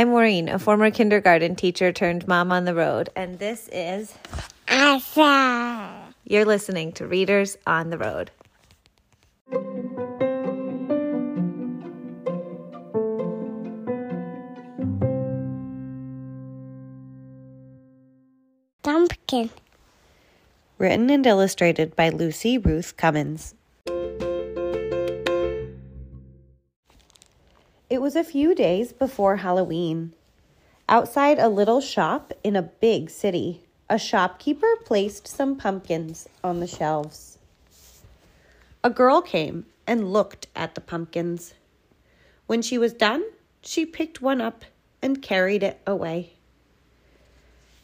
I'm Maureen, a former kindergarten teacher turned mom on the road, and this is Asa. You're listening to Readers on the Road. Stumpkin. Written and illustrated by Lucy Ruth Cummins. It was a few days before Halloween. Outside a little shop in a big city, a shopkeeper placed some pumpkins on the shelves. A girl came and looked at the pumpkins. When she was done, she picked one up and carried it away.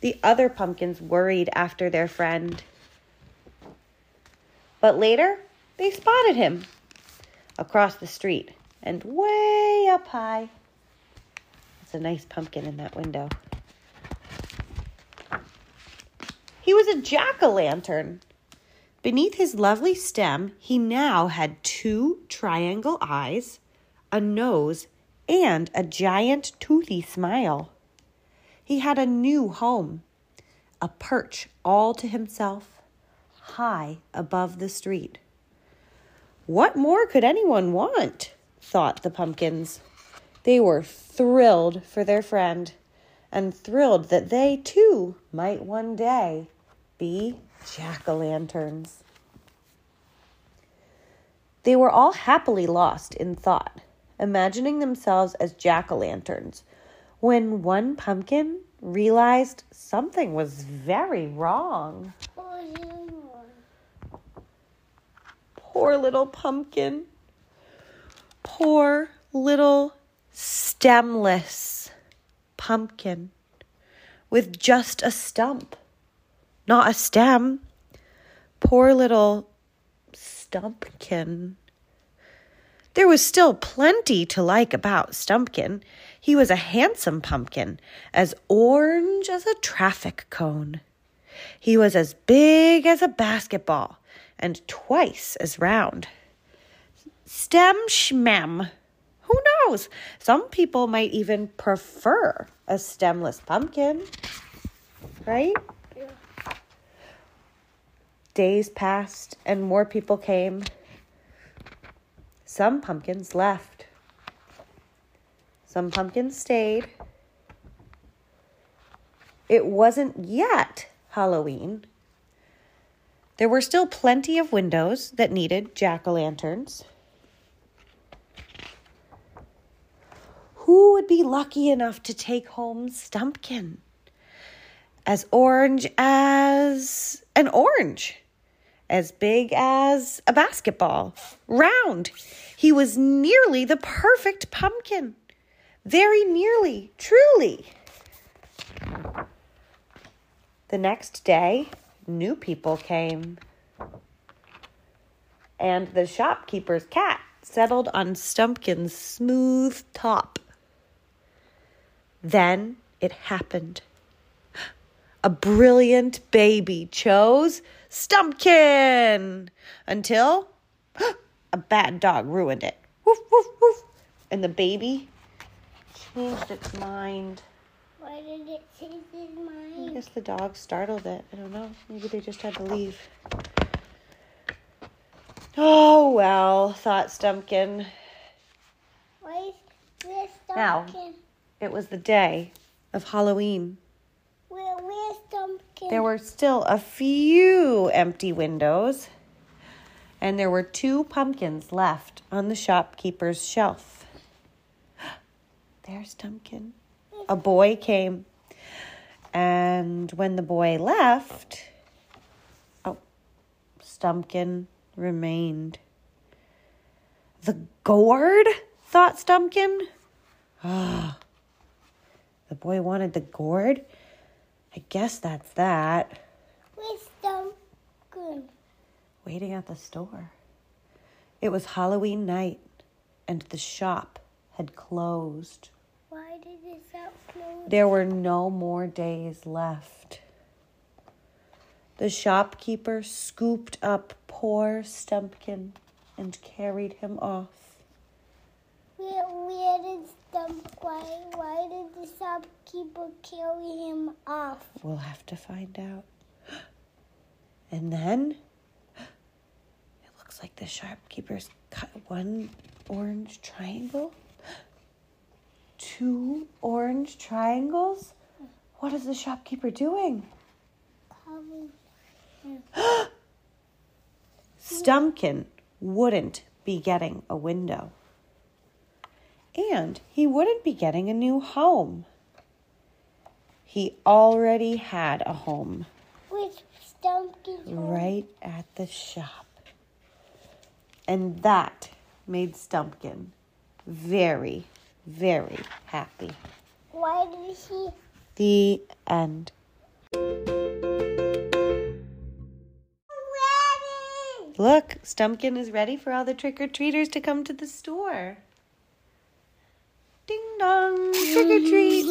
The other pumpkins worried after their friend. But later, they spotted him across the street and way up high. That's a nice pumpkin in that window. He was a jack-o'-lantern. Beneath his lovely stem, he now had two triangle eyes, a nose, and a giant toothy smile. He had a new home, a perch all to himself, high above the street. What more could anyone want? Thought the pumpkins. They were thrilled for their friend, and thrilled that they too might one day be jack-o'-lanterns. They were all happily lost in thought, imagining themselves as jack-o'-lanterns, when one pumpkin realized something was very wrong. Poor little pumpkin. Poor little stemless pumpkin with just a stump, not a stem. Poor little Stumpkin. There was still plenty to like about Stumpkin. He was a handsome pumpkin, as orange as a traffic cone. He was as big as a basketball and twice as round. Stem schmem. Who knows? Some people might even prefer a stemless pumpkin, right? Yeah. Days passed and more people came. Some pumpkins left. Some pumpkins stayed. It wasn't yet Halloween. There were still plenty of windows that needed jack-o'-lanterns. Who would be lucky enough to take home Stumpkin? As orange as an orange. As big as a basketball, round. He was nearly the perfect pumpkin. Very nearly, truly. The next day, new people came. And the shopkeeper's cat settled on Stumpkin's smooth top. Then it happened. A brilliant baby chose Stumpkin until a bad dog ruined it. Woof, woof, woof. And the baby changed its mind. Why did it change its mind? I guess the dog startled it. I don't know. Maybe they just had to leave. Oh, well, thought Stumpkin. Where's Stumpkin? Now, it was the day of Halloween. Where's Stumpkin? There were still a few empty windows, and there were two pumpkins left on the shopkeeper's shelf. There's Stumpkin. A boy came, and when the boy left, Stumpkin remained. The gourd, thought Stumpkin. Ah, the boy wanted the gourd. I guess that's that. Where's Stumpkin? Waiting at the store. It was Halloween night, and the shop had closed. Why did the shop close? There were no more days left. The shopkeeper scooped up poor Stumpkin and carried him off. Where did Stump? Why did the shopkeeper carry him off? We'll have to find out. And then it looks like the shopkeeper's cut one orange triangle, two orange triangles. What is the shopkeeper doing? Stumpkin wouldn't be getting a window. And he wouldn't be getting a new home. He already had a home. Which Stumpkin's home? Right at the shop. And that made Stumpkin very, very happy. Why did he... The end. Ready! Look, Stumpkin is ready for all the trick-or-treaters to come to the store. Ding dong, trick or treat.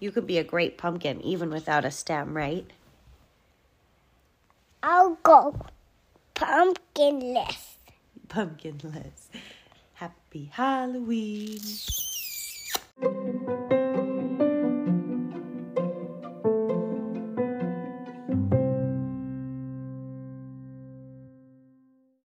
You could be a great pumpkin even without a stem, right? I'll go pumpkinless. Pumpkinless. Happy Halloween.